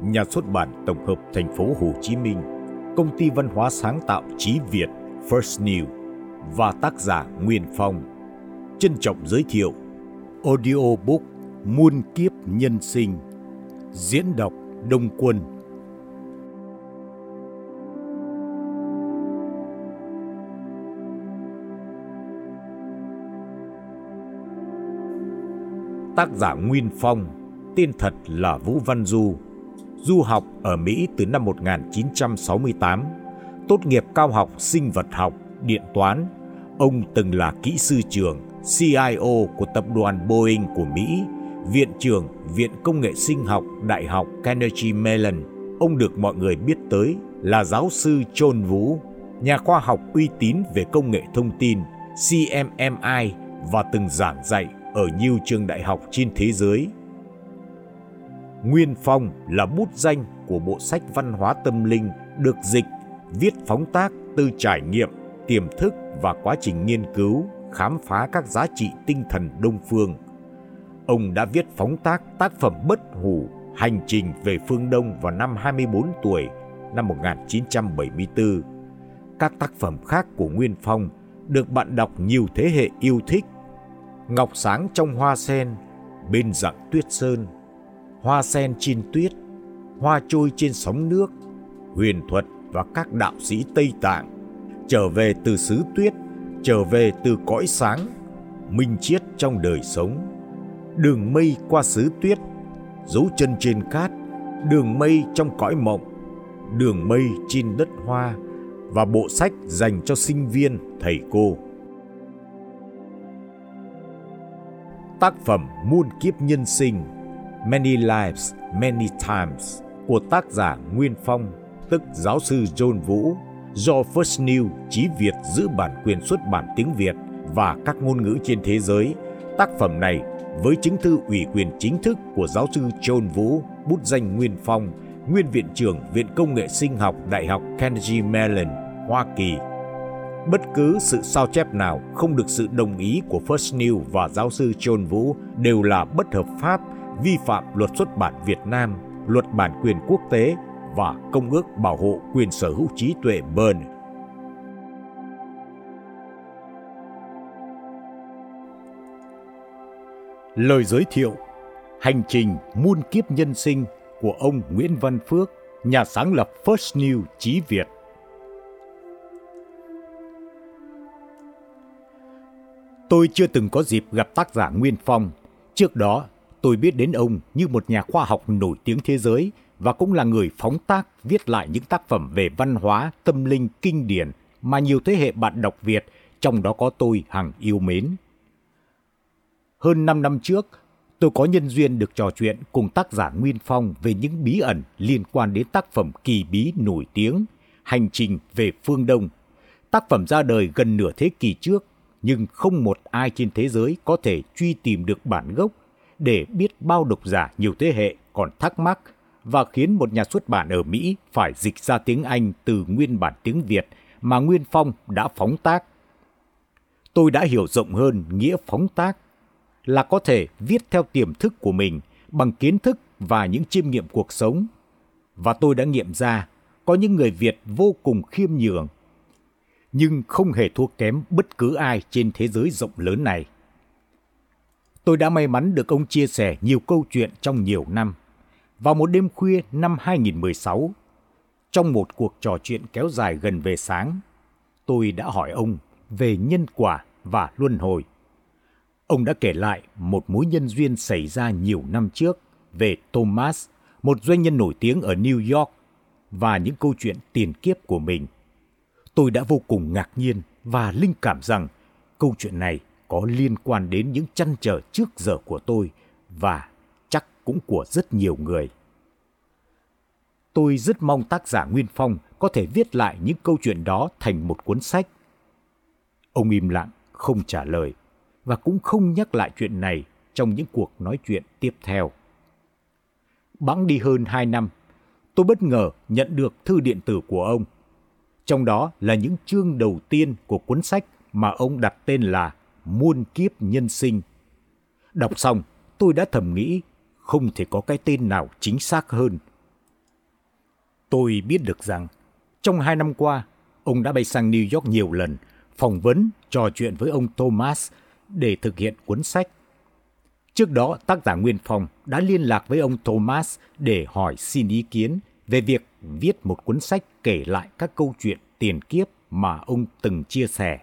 Nhà xuất bản tổng hợp thành phố Hồ Chí Minh, công ty văn hóa sáng tạo Chí Việt First News và tác giả Nguyên Phong trân trọng giới thiệu audiobook Muôn kiếp nhân sinh, diễn đọc Đông Quân. Tác giả Nguyên Phong, tên thật là Vũ Văn Du, du học ở Mỹ từ năm 1968, tốt nghiệp cao học sinh vật học, điện toán. Ông từng là kỹ sư trưởng, CIO của tập đoàn Boeing của Mỹ, viện trưởng Viện Công nghệ Sinh học Đại học Carnegie Mellon. Ông được mọi người biết tới là giáo sư John Vũ, nhà khoa học uy tín về công nghệ thông tin, CMMI, và từng giảng dạy ở nhiều trường đại học trên thế giới. Nguyên Phong là bút danh của bộ sách văn hóa tâm linh được dịch, viết phóng tác từ trải nghiệm, tiềm thức và quá trình nghiên cứu, khám phá các giá trị tinh thần Đông phương. Ông đã viết phóng tác tác phẩm Bất Hủ, Hành trình về Phương Đông vào năm 24 tuổi, năm 1974. Các tác phẩm khác của Nguyên Phong được bạn đọc nhiều thế hệ yêu thích: Ngọc sáng trong hoa sen, Bên dặng tuyết sơn, Hoa sen trên tuyết, Hoa trôi trên sóng nước, Huyền thuật và các đạo sĩ Tây Tạng, Trở về từ xứ tuyết, Trở về từ cõi sáng, Minh triết trong đời sống, Đường mây qua xứ tuyết, Dấu chân trên cát, Đường mây trong cõi mộng, Đường mây trên đất hoa và bộ sách dành cho sinh viên, thầy cô. Tác phẩm Muôn kiếp nhân sinh, Many Lives, Many Times của tác giả Nguyên Phong, tức giáo sư John Vũ, do First News Chí Việt giữ bản quyền xuất bản tiếng Việt và các ngôn ngữ trên thế giới. Tác phẩm này với chứng thư ủy quyền chính thức của giáo sư John Vũ, bút danh Nguyên Phong, nguyên viện trưởng Viện Công nghệ Sinh học Đại học Carnegie Mellon, Hoa Kỳ. Bất cứ sự sao chép nào không được sự đồng ý của First News và giáo sư John Vũ đều là bất hợp pháp, vi phạm luật xuất bản Việt Nam, luật bản quyền quốc tế và Công ước Bảo hộ quyền sở hữu trí tuệ Berne. Lời giới thiệu: Hành trình Muôn kiếp nhân sinh của ông Nguyễn Văn Phước, nhà sáng lập First News Chí Việt. Tôi chưa từng có dịp gặp tác giả Nguyên Phong. Trước đó, tôi biết đến ông như một nhà khoa học nổi tiếng thế giới và cũng là người phóng tác viết lại những tác phẩm về văn hóa, tâm linh, kinh điển mà nhiều thế hệ bạn đọc Việt, trong đó có tôi, hằng yêu mến. Hơn 5 năm trước, tôi có nhân duyên được trò chuyện cùng tác giả Nguyên Phong về những bí ẩn liên quan đến tác phẩm kỳ bí nổi tiếng Hành trình về Phương Đông. Tác phẩm ra đời gần nửa thế kỷ trước, nhưng không một ai trên thế giới có thể truy tìm được bản gốc, để biết bao độc giả nhiều thế hệ còn thắc mắc và khiến một nhà xuất bản ở Mỹ phải dịch ra tiếng Anh từ nguyên bản tiếng Việt mà Nguyên Phong đã phóng tác. Tôi đã hiểu rộng hơn nghĩa phóng tác là có thể viết theo tiềm thức của mình bằng kiến thức và những chiêm nghiệm cuộc sống. Và tôi đã nghiệm ra có những người Việt vô cùng khiêm nhường nhưng không hề thua kém bất cứ ai trên thế giới rộng lớn này. Tôi đã may mắn được ông chia sẻ nhiều câu chuyện trong nhiều năm. Vào một đêm khuya năm 2016, trong một cuộc trò chuyện kéo dài gần về sáng, tôi đã hỏi ông về nhân quả và luân hồi. Ông đã kể lại một mối nhân duyên xảy ra nhiều năm trước về Thomas, một doanh nhân nổi tiếng ở New York và những câu chuyện tiền kiếp của mình. Tôi đã vô cùng ngạc nhiên và linh cảm rằng câu chuyện này có liên quan đến những trăn trở trước giờ của tôi và chắc cũng của rất nhiều người. Tôi rất mong tác giả Nguyên Phong có thể viết lại những câu chuyện đó thành một cuốn sách. Ông im lặng, không trả lời và cũng không nhắc lại chuyện này trong những cuộc nói chuyện tiếp theo. Bẵng đi hơn 2 năm, tôi bất ngờ nhận được thư điện tử của ông. Trong đó là những chương đầu tiên của cuốn sách mà ông đặt tên là Muôn kiếp nhân sinh. Đọc xong, tôi đã thầm nghĩ không thể có cái tên nào chính xác hơn. Tôi biết được rằng, trong 2 năm qua, ông đã bay sang New York nhiều lần, phỏng vấn, trò chuyện với ông Thomas để thực hiện cuốn sách. Trước đó, tác giả Nguyên Phong đã liên lạc với ông Thomas để hỏi xin ý kiến về việc viết một cuốn sách kể lại các câu chuyện tiền kiếp mà ông từng chia sẻ.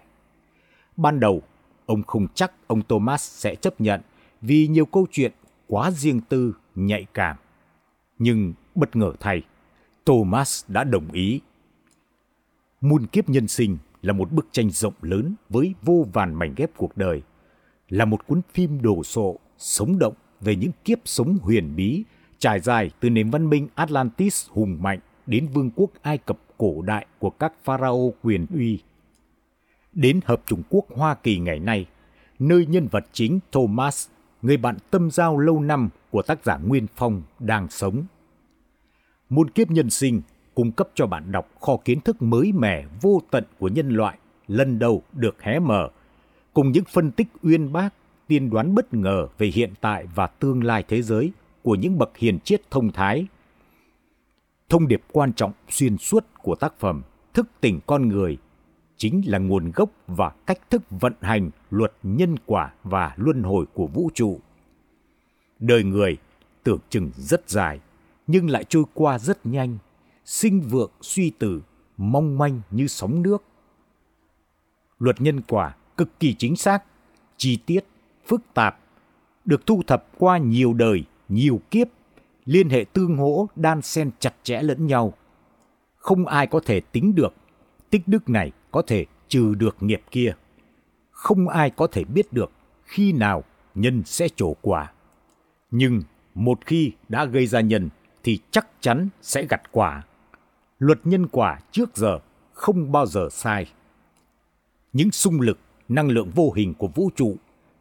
Ban đầu, ông không chắc ông Thomas sẽ chấp nhận vì nhiều câu chuyện quá riêng tư, nhạy cảm. Nhưng bất ngờ thay, Thomas đã đồng ý. Muôn kiếp nhân sinh là một bức tranh rộng lớn với vô vàn mảnh ghép cuộc đời, là một cuốn phim đồ sộ, sống động về những kiếp sống huyền bí, trải dài từ nền văn minh Atlantis hùng mạnh đến vương quốc Ai Cập cổ đại của các pharaoh quyền uy, đến Hợp chủng quốc Hoa Kỳ ngày nay, nơi nhân vật chính Thomas, người bạn tâm giao lâu năm của tác giả Nguyên Phong đang sống. Muôn kiếp nhân sinh cung cấp cho bạn đọc kho kiến thức mới mẻ vô tận của nhân loại lần đầu được hé mở, cùng những phân tích uyên bác, tiên đoán bất ngờ về hiện tại và tương lai thế giới của những bậc hiền triết thông thái. Thông điệp quan trọng xuyên suốt của tác phẩm thức tỉnh con người chính là nguồn gốc và cách thức vận hành luật nhân quả và luân hồi của vũ trụ. Đời người tưởng chừng rất dài nhưng lại trôi qua rất nhanh, sinh vượng suy tử, mong manh như sóng nước. Luật nhân quả cực kỳ chính xác, chi tiết, phức tạp, được thu thập qua nhiều đời, nhiều kiếp, liên hệ tương hỗ đan xen chặt chẽ lẫn nhau. Không ai có thể tính được, tích đức này có thể trừ được nghiệp kia. Không ai có thể biết được khi nào nhân sẽ trổ quả. Nhưng một khi đã gây ra nhân thì chắc chắn sẽ gặt quả. Luật nhân quả trước giờ không bao giờ sai. Những xung lực, năng lượng vô hình của vũ trụ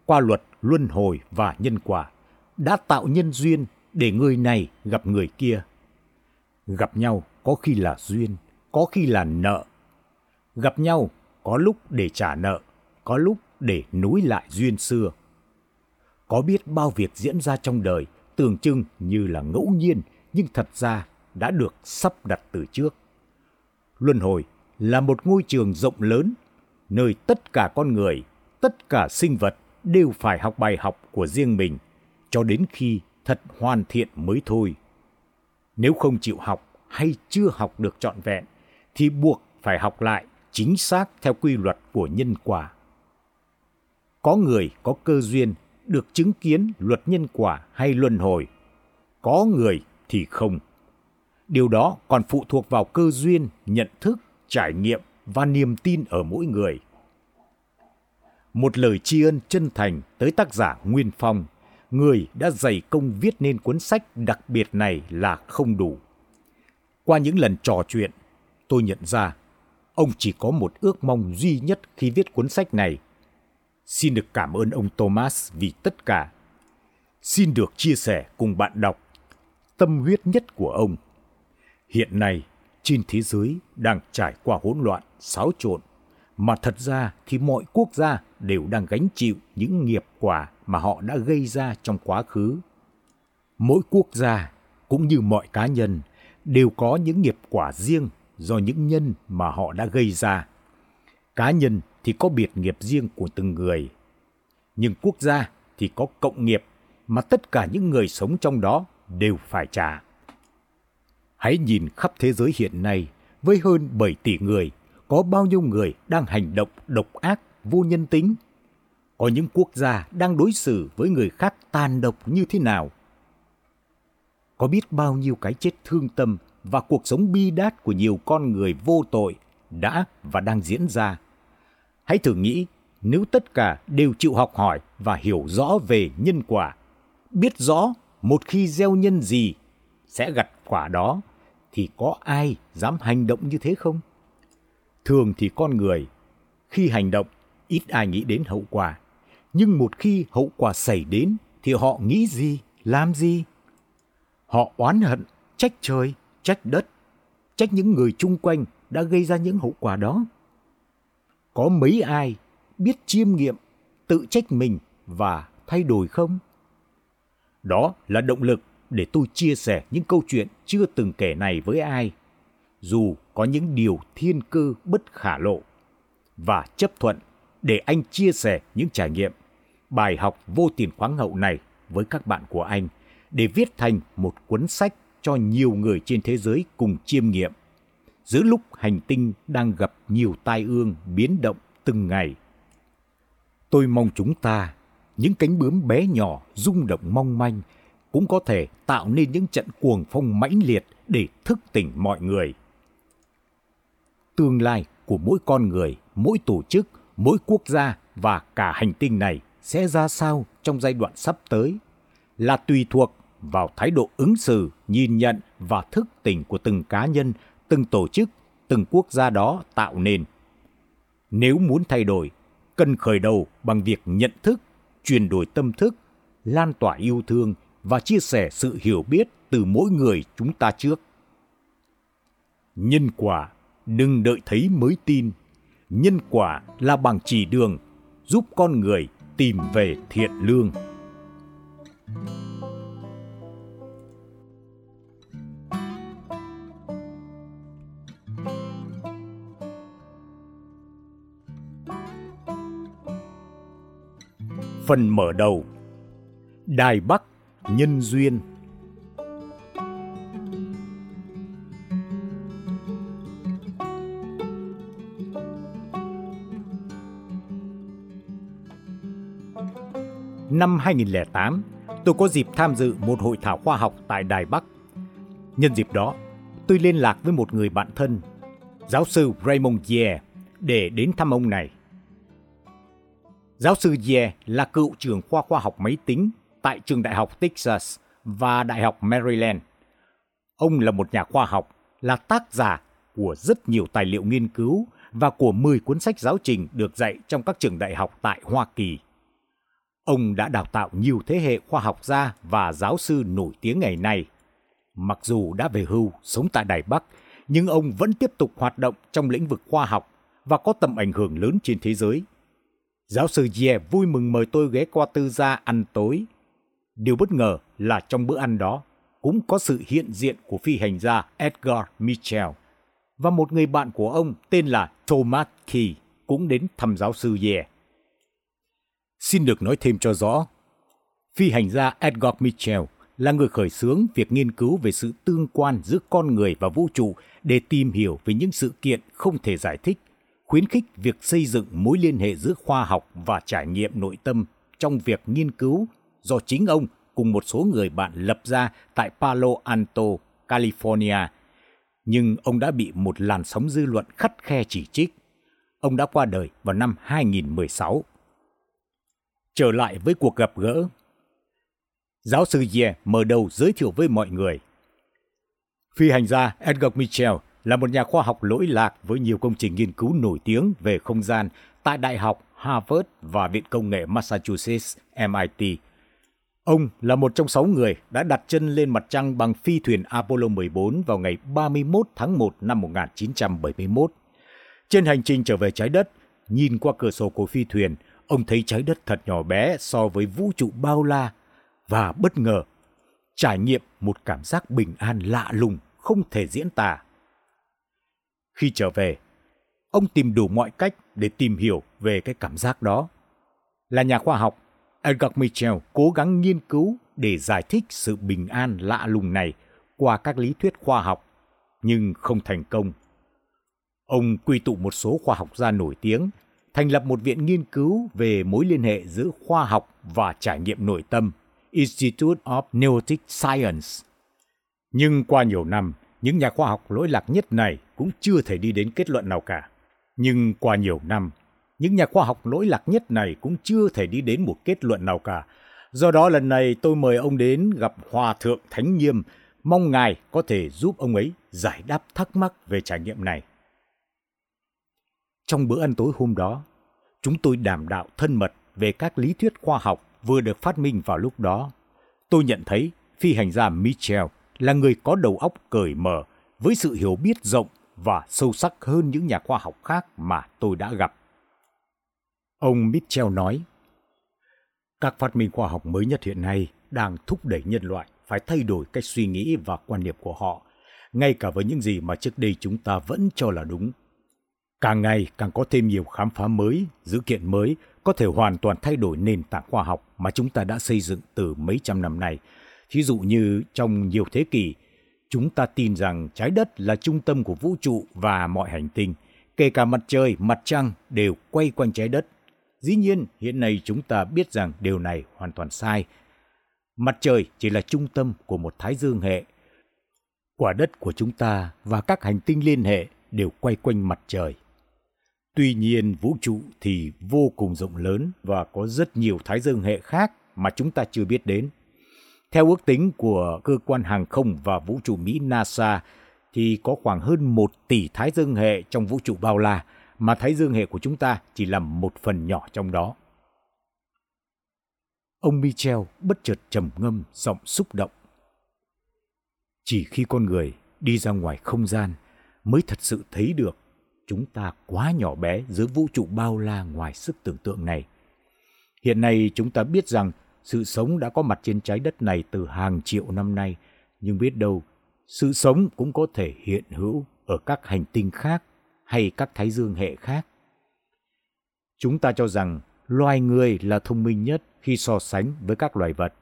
qua luật luân hồi và nhân quả đã tạo nhân duyên để người này gặp người kia. Gặp nhau có khi là duyên, có khi là nợ. Gặp nhau có lúc để trả nợ, có lúc để nối lại duyên xưa. Có biết bao việc diễn ra trong đời tưởng chừng như là ngẫu nhiên nhưng thật ra đã được sắp đặt từ trước. Luân hồi là một ngôi trường rộng lớn nơi tất cả con người, tất cả sinh vật đều phải học bài học của riêng mình cho đến khi thật hoàn thiện mới thôi. Nếu không chịu học hay chưa học được trọn vẹn thì buộc phải học lại chính xác theo quy luật của nhân quả. Có người có cơ duyên được chứng kiến luật nhân quả hay luân hồi, có người thì không. Điều đó còn phụ thuộc vào cơ duyên, nhận thức, trải nghiệm và niềm tin ở mỗi người. Một lời tri ân chân thành tới tác giả Nguyên Phong, người đã dày công viết nên cuốn sách đặc biệt này là không đủ. Qua những lần trò chuyện, tôi nhận ra ông chỉ có một ước mong duy nhất khi viết cuốn sách này. Xin được cảm ơn ông Thomas vì tất cả. Xin được chia sẻ cùng bạn đọc tâm huyết nhất của ông. Hiện nay, trên thế giới đang trải qua hỗn loạn, xáo trộn, mà thật ra thì mọi quốc gia đều đang gánh chịu những nghiệp quả mà họ đã gây ra trong quá khứ. Mỗi quốc gia, cũng như mọi cá nhân, đều có những nghiệp quả riêng do những nhân mà họ đã gây ra. Cá nhân thì có biệt nghiệp riêng của từng người, nhưng quốc gia thì có cộng nghiệp mà tất cả những người sống trong đó đều phải trả. Hãy nhìn khắp thế giới hiện nay, với hơn 7 tỷ người, có bao nhiêu người đang hành động độc ác, vô nhân tính? Có những quốc gia đang đối xử với người khác tàn độc như thế nào? Có biết bao nhiêu cái chết thương tâm và cuộc sống bi đát của nhiều con người vô tội đã và đang diễn ra. Hãy thử nghĩ nếu tất cả đều chịu học hỏi và hiểu rõ về nhân quả, biết rõ một khi gieo nhân gì sẽ gặt quả đó, thì có ai dám hành động như thế không? Thường thì con người khi hành động ít ai nghĩ đến hậu quả, nhưng một khi hậu quả xảy đến thì họ nghĩ gì, làm gì? Họ oán hận, trách trời, trách đất, trách những người chung quanh đã gây ra những hậu quả đó. Có mấy ai biết chiêm nghiệm, tự trách mình và thay đổi không? Đó là động lực để tôi chia sẻ những câu chuyện chưa từng kể này với ai, dù có những điều thiên cơ bất khả lộ, và chấp thuận để anh chia sẻ những trải nghiệm, bài học vô tiền khoáng hậu này với các bạn của anh để viết thành một cuốn sách cho nhiều người trên thế giới cùng chiêm nghiệm, giữa lúc hành tinh đang gặp nhiều tai ương biến động từng ngày. Tôi mong chúng ta, những cánh bướm bé nhỏ rung động mong manh, cũng có thể tạo nên những trận cuồng phong mãnh liệt để thức tỉnh mọi người. Tương lai của mỗi con người, mỗi tổ chức, mỗi quốc gia và cả hành tinh này sẽ ra sao trong giai đoạn sắp tới là tùy thuộc vào thái độ ứng xử, nhìn nhận và thức tỉnh của từng cá nhân, từng tổ chức, từng quốc gia đó tạo nên. Nếu muốn thay đổi, cần khởi đầu bằng việc nhận thức, chuyển đổi tâm thức, lan tỏa yêu thương và chia sẻ sự hiểu biết từ mỗi người chúng ta trước. Nhân quả, đừng đợi thấy mới tin. Nhân quả là bằng chỉ đường giúp con người tìm về thiện lương. Phần mở đầu: Đài Bắc, nhân duyên. Năm 2008, tôi có dịp tham dự một hội thảo khoa học tại Đài Bắc. Nhân dịp đó, tôi liên lạc với một người bạn thân, giáo sư Raymond Yeer, để đến thăm ông này. Giáo sư Yeer là cựu trưởng khoa khoa học máy tính tại trường đại học Texas và đại học Maryland. Ông là một nhà khoa học, là tác giả của rất nhiều tài liệu nghiên cứu và của 10 cuốn sách giáo trình được dạy trong các trường đại học tại Hoa Kỳ. Ông đã đào tạo nhiều thế hệ khoa học gia và giáo sư nổi tiếng ngày nay. Mặc dù đã về hưu sống tại Đài Bắc, nhưng ông vẫn tiếp tục hoạt động trong lĩnh vực khoa học và có tầm ảnh hưởng lớn trên thế giới. Giáo sư Yeer vui mừng mời tôi ghé qua tư gia ăn tối. Điều bất ngờ là trong bữa ăn đó cũng có sự hiện diện của phi hành gia Edgar Mitchell và một người bạn của ông tên là Thomas Key cũng đến thăm giáo sư Yeer. Xin được nói thêm cho rõ, phi hành gia Edgar Mitchell là người khởi xướng việc nghiên cứu về sự tương quan giữa con người và vũ trụ để tìm hiểu về những sự kiện không thể giải thích, khuyến khích việc xây dựng mối liên hệ giữa khoa học và trải nghiệm nội tâm trong việc nghiên cứu do chính ông cùng một số người bạn lập ra tại Palo Alto, California. Nhưng ông đã bị một làn sóng dư luận khắt khe chỉ trích. Ông đã qua đời vào năm 2016. Trở lại với cuộc gặp gỡ, giáo sư Yeer mở đầu giới thiệu với mọi người. Phi hành gia Edgar Mitchell là một nhà khoa học lỗi lạc với nhiều công trình nghiên cứu nổi tiếng về không gian tại Đại học Harvard và Viện Công nghệ Massachusetts MIT. Ông là một trong 6 người đã đặt chân lên mặt trăng bằng phi thuyền Apollo 14 vào ngày 31 tháng 1 năm 1971. Trên hành trình trở về trái đất, nhìn qua cửa sổ của phi thuyền, ông thấy trái đất thật nhỏ bé so với vũ trụ bao la và bất ngờ trải nghiệm một cảm giác bình an lạ lùng không thể diễn tả. Khi trở về, ông tìm đủ mọi cách để tìm hiểu về cái cảm giác đó. Là nhà khoa học, Edgar Mitchell cố gắng nghiên cứu để giải thích sự bình an lạ lùng này qua các lý thuyết khoa học, nhưng không thành công. Ông quy tụ một số khoa học gia nổi tiếng, thành lập một viện nghiên cứu về mối liên hệ giữa khoa học và trải nghiệm nội tâm, Institute of Neurotic Science. Nhưng qua nhiều năm, Những nhà khoa học lỗi lạc nhất này cũng chưa thể đi đến kết luận nào cả. Nhưng qua nhiều năm, những nhà khoa học lỗi lạc nhất này cũng chưa thể đi đến một kết luận nào cả. Do đó lần này tôi mời ông đến gặp Hòa Thượng Thánh Nghiêm, mong ngài có thể giúp ông ấy giải đáp thắc mắc về trải nghiệm này. Trong bữa ăn tối hôm đó, chúng tôi đàm đạo thân mật về các lý thuyết khoa học vừa được phát minh vào lúc đó. Tôi nhận thấy phi hành gia Mitchell là người có đầu óc cởi mở với sự hiểu biết rộng và sâu sắc hơn những nhà khoa học khác mà tôi đã gặp. Ông Mitchell nói, các phát minh khoa học mới nhất hiện nay đang thúc đẩy nhân loại phải thay đổi cách suy nghĩ và quan niệm của họ, ngay cả với những gì mà trước đây chúng ta vẫn cho là đúng. Càng ngày càng có thêm nhiều khám phá mới, dữ kiện mới có thể hoàn toàn thay đổi nền tảng khoa học mà chúng ta đã xây dựng từ mấy trăm năm nay. Thí dụ như trong nhiều thế kỷ, chúng ta tin rằng trái đất là trung tâm của vũ trụ và mọi hành tinh, kể cả mặt trời, mặt trăng đều quay quanh trái đất. Dĩ nhiên, hiện nay chúng ta biết rằng điều này hoàn toàn sai. Mặt trời chỉ là trung tâm của một thái dương hệ. Quả đất của chúng ta và các hành tinh liên hệ đều quay quanh mặt trời. Tuy nhiên, vũ trụ thì vô cùng rộng lớn và có rất nhiều thái dương hệ khác mà chúng ta chưa biết đến. Theo ước tính của cơ quan hàng không và vũ trụ Mỹ NASA thì có khoảng hơn 1 tỷ thái dương hệ trong vũ trụ bao la, mà thái dương hệ của chúng ta chỉ là một phần nhỏ trong đó. Ông Mitchell bất chợt trầm ngâm, giọng xúc động. Chỉ khi con người đi ra ngoài không gian mới thật sự thấy được chúng ta quá nhỏ bé dưới vũ trụ bao la ngoài sức tưởng tượng này. Hiện nay chúng ta biết rằng sự sống đã có mặt trên trái đất này từ hàng triệu năm nay, nhưng biết đâu sự sống cũng có thể hiện hữu ở các hành tinh khác hay các thái dương hệ khác. Chúng ta cho rằng loài người là thông minh nhất khi so sánh với các loài vật,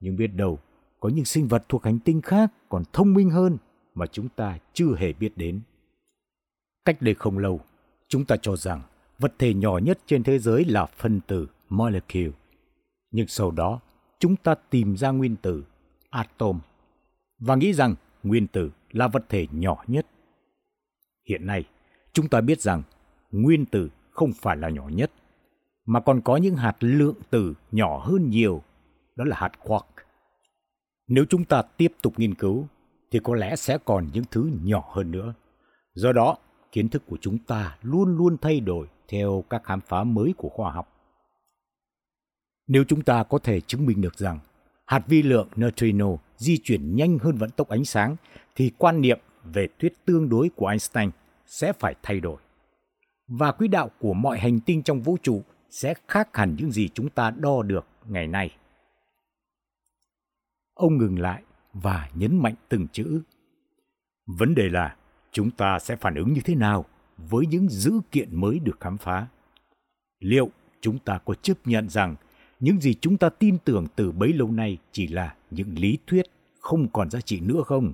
nhưng biết đâu có những sinh vật thuộc hành tinh khác còn thông minh hơn mà chúng ta chưa hề biết đến. Cách đây không lâu, chúng ta cho rằng vật thể nhỏ nhất trên thế giới là phân tử, molecule. Nhưng sau đó, chúng ta tìm ra nguyên tử, atom, và nghĩ rằng nguyên tử là vật thể nhỏ nhất. Hiện nay, chúng ta biết rằng nguyên tử không phải là nhỏ nhất, mà còn có những hạt lượng tử nhỏ hơn nhiều, đó là hạt quark. Nếu chúng ta tiếp tục nghiên cứu, thì có lẽ sẽ còn những thứ nhỏ hơn nữa. Do đó, kiến thức của chúng ta luôn luôn thay đổi theo các khám phá mới của khoa học. Nếu chúng ta có thể chứng minh được rằng hạt vi lượng neutrino di chuyển nhanh hơn vận tốc ánh sáng, thì quan niệm về thuyết tương đối của Einstein sẽ phải thay đổi. Và quỹ đạo của mọi hành tinh trong vũ trụ sẽ khác hẳn những gì chúng ta đo được ngày nay. Ông ngừng lại và nhấn mạnh từng chữ. Vấn đề là chúng ta sẽ phản ứng như thế nào với những dữ kiện mới được khám phá? Liệu chúng ta có chấp nhận rằng những gì chúng ta tin tưởng từ bấy lâu nay chỉ là những lý thuyết không còn giá trị nữa không?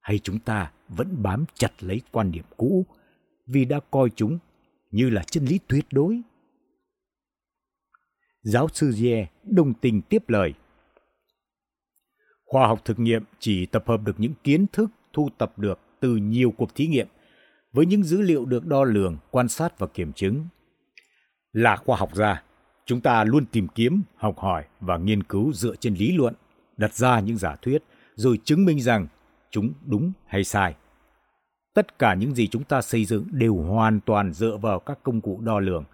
Hay chúng ta vẫn bám chặt lấy quan điểm cũ vì đã coi chúng như là chân lý tuyệt đối? Giáo sư Yeer đồng tình tiếp lời. Khoa học thực nghiệm chỉ tập hợp được những kiến thức thu tập được từ nhiều cuộc thí nghiệm với những dữ liệu được đo lường, quan sát và kiểm chứng. Là khoa học gia, chúng ta luôn tìm kiếm, học hỏi và nghiên cứu dựa trên lý luận, đặt ra những giả thuyết rồi chứng minh rằng chúng đúng hay sai. Tất cả những gì chúng ta xây dựng đều hoàn toàn dựa vào các công cụ đo lường.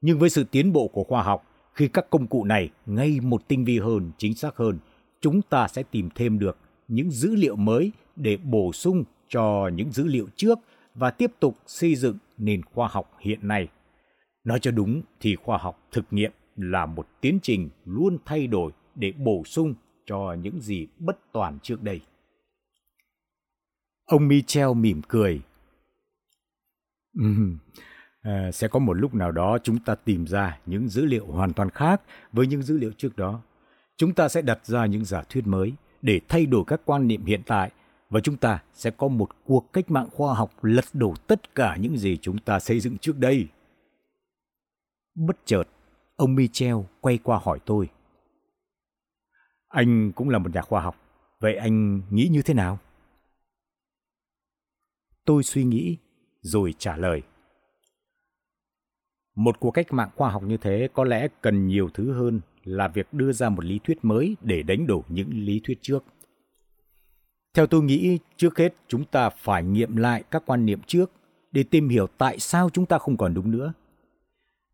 Nhưng với sự tiến bộ của khoa học, khi các công cụ này ngày một tinh vi hơn, chính xác hơn, chúng ta sẽ tìm thêm được những dữ liệu mới để bổ sung cho những dữ liệu trước và tiếp tục xây dựng nền khoa học hiện nay. Nói cho đúng thì khoa học thực nghiệm là một tiến trình luôn thay đổi để bổ sung cho những gì bất toàn trước đây. Ông Mitchell mỉm cười. Sẽ có một lúc nào đó chúng ta tìm ra những dữ liệu hoàn toàn khác với những dữ liệu trước đó. Chúng ta sẽ đặt ra những giả thuyết mới để thay đổi các quan niệm hiện tại và chúng ta sẽ có một cuộc cách mạng khoa học lật đổ tất cả những gì chúng ta xây dựng trước đây. Bất chợt, ông Mitchell quay qua hỏi tôi. Anh cũng là một nhà khoa học, vậy anh nghĩ như thế nào? Tôi suy nghĩ rồi trả lời. Một cuộc cách mạng khoa học như thế có lẽ cần nhiều thứ hơn là việc đưa ra một lý thuyết mới để đánh đổ những lý thuyết trước. Theo tôi nghĩ, trước hết chúng ta phải nghiệm lại các quan niệm trước để tìm hiểu tại sao chúng ta không còn đúng nữa.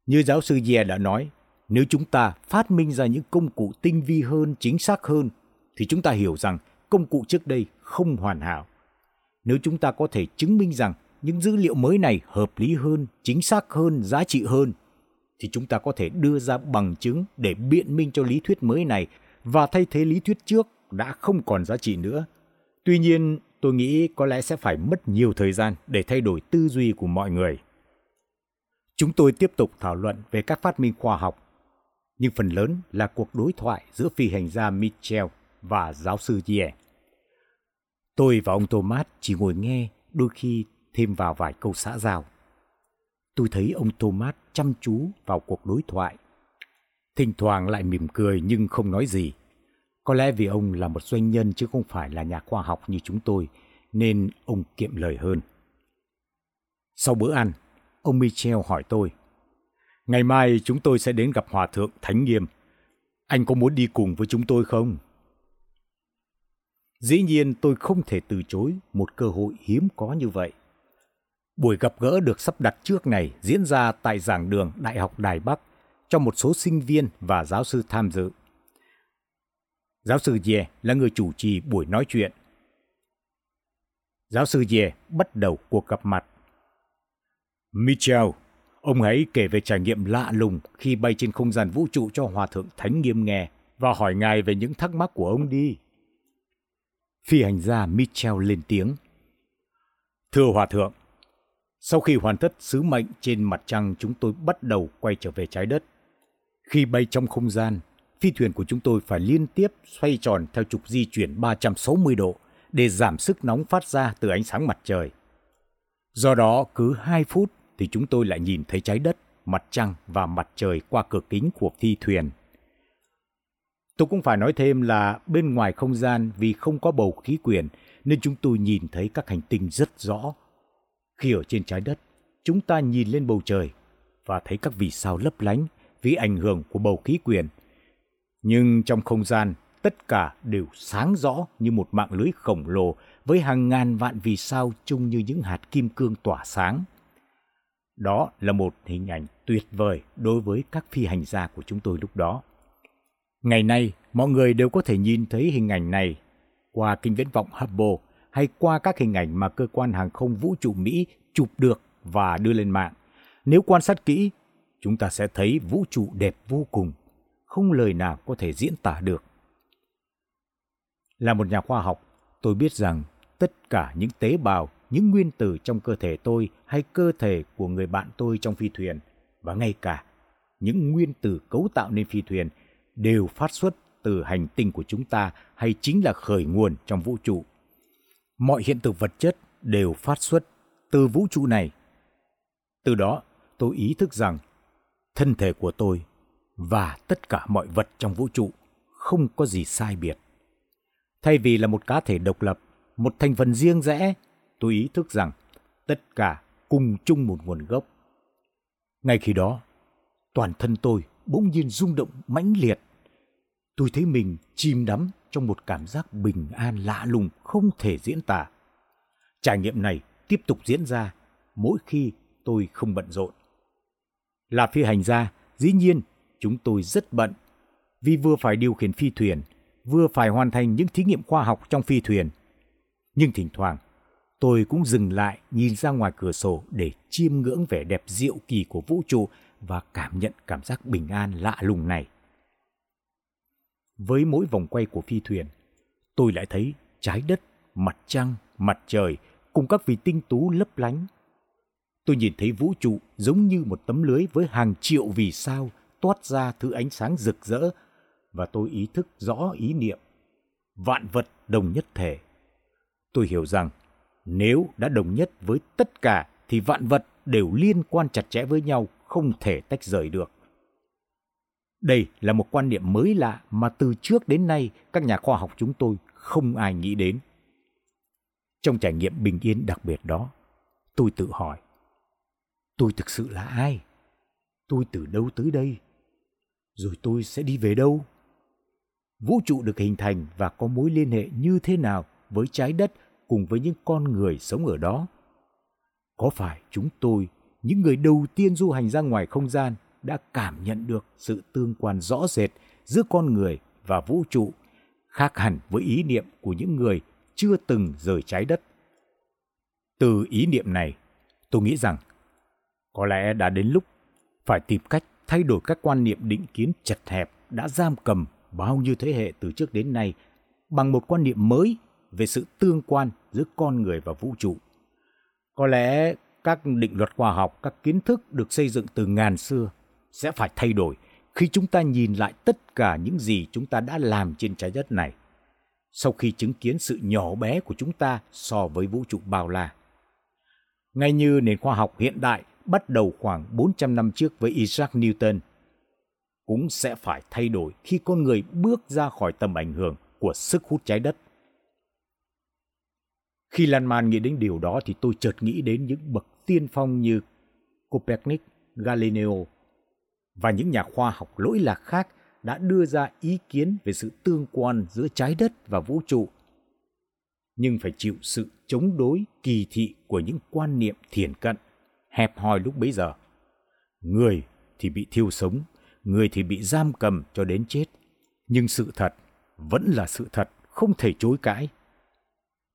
Như giáo sư Yeer đã nói, nếu chúng ta phát minh ra những công cụ tinh vi hơn, chính xác hơn, thì chúng ta hiểu rằng công cụ trước đây không hoàn hảo. Nếu chúng ta có thể chứng minh rằng những dữ liệu mới này hợp lý hơn, chính xác hơn, giá trị hơn, thì chúng ta có thể đưa ra bằng chứng để biện minh cho lý thuyết mới này và thay thế lý thuyết trước đã không còn giá trị nữa. Tuy nhiên, tôi nghĩ có lẽ sẽ phải mất nhiều thời gian để thay đổi tư duy của mọi người. Chúng tôi tiếp tục thảo luận về các phát minh khoa học, nhưng phần lớn là cuộc đối thoại giữa phi hành gia Mitchell và giáo sư Yeer. Tôi và ông Thomas chỉ ngồi nghe, đôi khi thêm vào vài câu xã giao. Tôi thấy ông Thomas chăm chú vào cuộc đối thoại, thỉnh thoảng lại mỉm cười nhưng không nói gì. Có lẽ vì ông là một doanh nhân chứ không phải là nhà khoa học như chúng tôi, nên ông kiệm lời hơn. Sau bữa ăn, ông Mitchell hỏi tôi: "Ngày mai chúng tôi sẽ đến gặp Hòa Thượng Thánh Nghiêm. Anh có muốn đi cùng với chúng tôi không?" Dĩ nhiên tôi không thể từ chối một cơ hội hiếm có như vậy. Buổi gặp gỡ được sắp đặt trước này diễn ra tại giảng đường Đại học Đài Bắc cho một số sinh viên và giáo sư tham dự. Giáo sư Yeer là người chủ trì buổi nói chuyện. Giáo sư Yeer bắt đầu cuộc gặp mặt. "Mitchell, ông hãy kể về trải nghiệm lạ lùng khi bay trên không gian vũ trụ cho Hòa Thượng Thánh Nghiêm nghe và hỏi ngài về những thắc mắc của ông đi." Phi hành gia Mitchell lên tiếng: "Thưa Hòa Thượng, sau khi hoàn tất sứ mệnh trên mặt trăng, chúng tôi bắt đầu quay trở về trái đất. Khi bay trong không gian, phi thuyền của chúng tôi phải liên tiếp xoay tròn theo trục di chuyển 360 độ để giảm sức nóng phát ra từ ánh sáng mặt trời. Do đó, cứ 2 phút thì chúng tôi lại nhìn thấy trái đất, mặt trăng và mặt trời qua cửa kính của phi thuyền. Tôi cũng phải nói thêm là bên ngoài không gian vì không có bầu khí quyển nên chúng tôi nhìn thấy các hành tinh rất rõ. Khi ở trên trái đất, chúng ta nhìn lên bầu trời và thấy các vì sao lấp lánh vì ảnh hưởng của bầu khí quyển. Nhưng trong không gian, tất cả đều sáng rõ như một mạng lưới khổng lồ với hàng ngàn vạn vì sao trông như những hạt kim cương tỏa sáng. Đó là một hình ảnh tuyệt vời đối với các phi hành gia của chúng tôi lúc đó. Ngày nay, mọi người đều có thể nhìn thấy hình ảnh này qua kính viễn vọng Hubble hay qua các hình ảnh mà cơ quan hàng không vũ trụ Mỹ chụp được và đưa lên mạng. Nếu quan sát kỹ, chúng ta sẽ thấy vũ trụ đẹp vô cùng, không lời nào có thể diễn tả được. Là một nhà khoa học, tôi biết rằng tất cả những tế bào, những nguyên tử trong cơ thể tôi hay cơ thể của người bạn tôi trong phi thuyền và ngay cả những nguyên tử cấu tạo nên phi thuyền đều phát xuất từ hành tinh của chúng ta hay chính là khởi nguồn trong vũ trụ. Mọi hiện tượng vật chất đều phát xuất từ vũ trụ này. Từ đó, tôi ý thức rằng thân thể của tôi và tất cả mọi vật trong vũ trụ không có gì sai biệt. Thay vì là một cá thể độc lập, một thành phần riêng rẽ, tôi ý thức rằng tất cả cùng chung một nguồn gốc. Ngay khi đó, toàn thân tôi bỗng nhiên rung động mãnh liệt. Tôi thấy mình chìm đắm trong một cảm giác bình an lạ lùng không thể diễn tả. Trải nghiệm này tiếp tục diễn ra mỗi khi tôi không bận rộn. Là phi hành gia, dĩ nhiên chúng tôi rất bận vì vừa phải điều khiển phi thuyền, vừa phải hoàn thành những thí nghiệm khoa học trong phi thuyền. Nhưng thỉnh thoảng, tôi cũng dừng lại nhìn ra ngoài cửa sổ để chiêm ngưỡng vẻ đẹp diệu kỳ của vũ trụ và cảm nhận cảm giác bình an lạ lùng này. Với mỗi vòng quay của phi thuyền, tôi lại thấy trái đất, mặt trăng, mặt trời cùng các vì tinh tú lấp lánh. Tôi nhìn thấy vũ trụ giống như một tấm lưới với hàng triệu vì sao toát ra thứ ánh sáng rực rỡ và tôi ý thức rõ ý niệm vạn vật đồng nhất thể. Tôi hiểu rằng nếu đã đồng nhất với tất cả thì vạn vật đều liên quan chặt chẽ với nhau, không thể tách rời được. Đây là một quan niệm mới lạ mà từ trước đến nay các nhà khoa học chúng tôi không ai nghĩ đến. Trong trải nghiệm bình yên đặc biệt đó, Tôi tự hỏi, tôi thực sự là ai? Tôi từ đâu tới đây? Rồi tôi sẽ đi về đâu? Vũ trụ được hình thành và có mối liên hệ như thế nào với trái đất cùng với những con người sống ở đó? Có phải chúng tôi, những người đầu tiên du hành ra ngoài không gian, đã cảm nhận được sự tương quan rõ rệt giữa con người và vũ trụ, khác hẳn với ý niệm của những người chưa từng rời trái đất? Từ ý niệm này, tôi nghĩ rằng có lẽ đã đến lúc phải tìm cách thay đổi các quan niệm định kiến chật hẹp đã giam cầm bao nhiêu thế hệ từ trước đến nay bằng một quan niệm mới về sự tương quan giữa con người và vũ trụ. Có lẽ các định luật khoa học, các kiến thức được xây dựng từ ngàn xưa sẽ phải thay đổi khi chúng ta nhìn lại tất cả những gì chúng ta đã làm trên trái đất này, sau khi chứng kiến sự nhỏ bé của chúng ta so với vũ trụ bao la. Ngay như nền khoa học hiện đại bắt đầu khoảng 400 năm trước với Isaac Newton, cũng sẽ phải thay đổi khi con người bước ra khỏi tầm ảnh hưởng của sức hút trái đất. Khi lan man nghĩ đến điều đó thì tôi chợt nghĩ đến những bậc tiên phong như Copernic, Galileo và những nhà khoa học lỗi lạc khác đã đưa ra ý kiến về sự tương quan giữa trái đất và vũ trụ, nhưng phải chịu sự chống đối kỳ thị của những quan niệm thiển cận, hẹp hòi lúc bấy giờ. Người thì bị thiêu sống, người thì bị giam cầm cho đến chết, nhưng sự thật vẫn là sự thật, không thể chối cãi.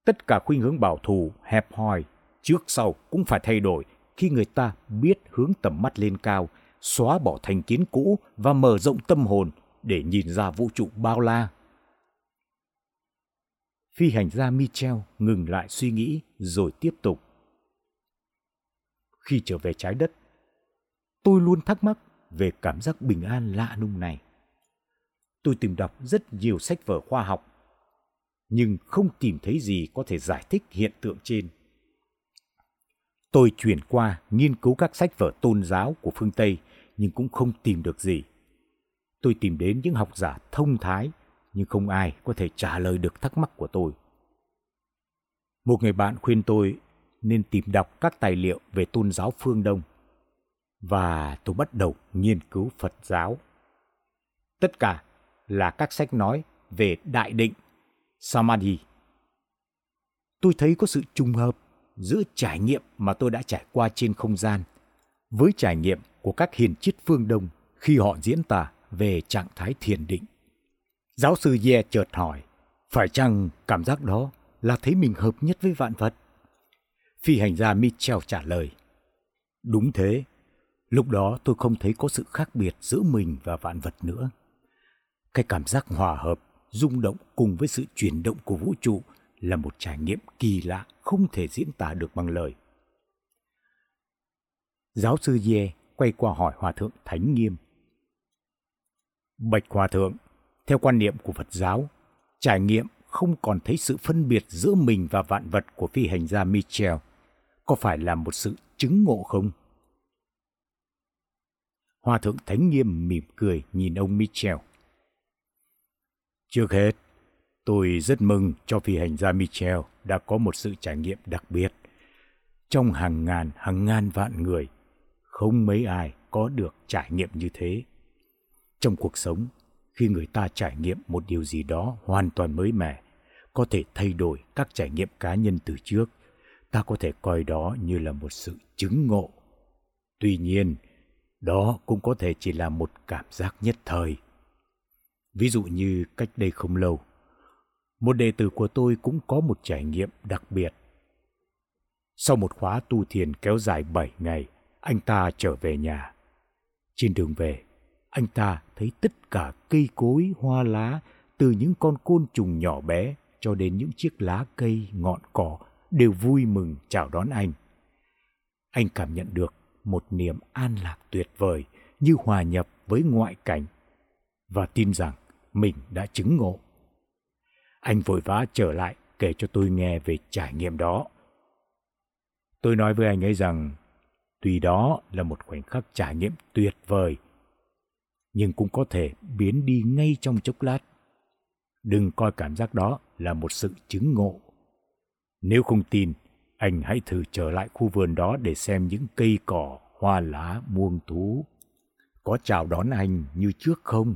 Tất cả khuynh hướng bảo thủ, hẹp hòi trước sau cũng phải thay đổi khi người ta biết hướng tầm mắt lên cao, xóa bỏ thành kiến cũ và mở rộng tâm hồn để nhìn ra vũ trụ bao la. Phi hành gia Mitchell ngừng lại suy nghĩ rồi tiếp tục. Khi trở về trái đất, tôi luôn thắc mắc về cảm giác bình an lạ lùng này. Tôi tìm đọc rất nhiều sách vở khoa học, nhưng không tìm thấy gì có thể giải thích hiện tượng trên. Tôi chuyển qua nghiên cứu các sách vở tôn giáo của phương Tây, nhưng cũng không tìm được gì. Tôi tìm đến những học giả thông thái, nhưng không ai có thể trả lời được thắc mắc của tôi. Một người bạn khuyên tôi nên tìm đọc các tài liệu về tôn giáo phương Đông, và tôi bắt đầu nghiên cứu Phật giáo. Tất cả là các sách nói về đại định, Samadhi. Tôi thấy có sự trùng hợp giữa trải nghiệm mà tôi đã trải qua trên không gian với trải nghiệm của các hiền triết phương Đông khi họ diễn tả về trạng thái thiền định. Giáo sư Yeer chợt hỏi, phải chăng cảm giác đó là thấy mình hợp nhất với vạn vật? Phi hành gia Mitchell trả lời, đúng thế, lúc đó tôi không thấy có sự khác biệt giữa mình và vạn vật nữa. Cái cảm giác hòa hợp, rung động cùng với sự chuyển động của vũ trụ là một trải nghiệm kỳ lạ không thể diễn tả được bằng lời. Giáo sư Yeer quay qua hỏi Hòa Thượng Thánh Nghiêm. Bạch Hòa Thượng, theo quan niệm của Phật giáo, trải nghiệm không còn thấy sự phân biệt giữa mình và vạn vật của phi hành gia Mitchell có phải là một sự chứng ngộ không? Hòa Thượng Thánh Nghiêm mỉm cười nhìn ông Mitchell. Trước hết, tôi rất mừng cho phi hành gia Mitchell đã có một sự trải nghiệm đặc biệt. Trong hàng ngàn vạn người, không mấy ai có được trải nghiệm như thế. Trong cuộc sống, khi người ta trải nghiệm một điều gì đó hoàn toàn mới mẻ, có thể thay đổi các trải nghiệm cá nhân từ trước, ta có thể coi đó như là một sự chứng ngộ. Tuy nhiên, đó cũng có thể chỉ là một cảm giác nhất thời. Ví dụ như cách đây không lâu, một đệ tử của tôi cũng có một trải nghiệm đặc biệt. Sau một khóa tu thiền kéo dài 7 ngày, anh ta trở về nhà. Trên đường về, anh ta thấy tất cả cây cối, hoa lá, từ những con côn trùng nhỏ bé cho đến những chiếc lá cây, ngọn cỏ đều vui mừng chào đón anh. Anh cảm nhận được một niềm an lạc tuyệt vời như hòa nhập với ngoại cảnh và tin rằng mình đã chứng ngộ. Anh vội vã trở lại kể cho tôi nghe về trải nghiệm đó. Tôi nói với anh ấy rằng tuy đó là một khoảnh khắc trải nghiệm tuyệt vời, nhưng cũng có thể biến đi ngay trong chốc lát. Đừng coi cảm giác đó là một sự chứng ngộ. Nếu không tin, anh hãy thử trở lại khu vườn đó để xem những cây cỏ, hoa lá muông tú có chào đón anh như trước không?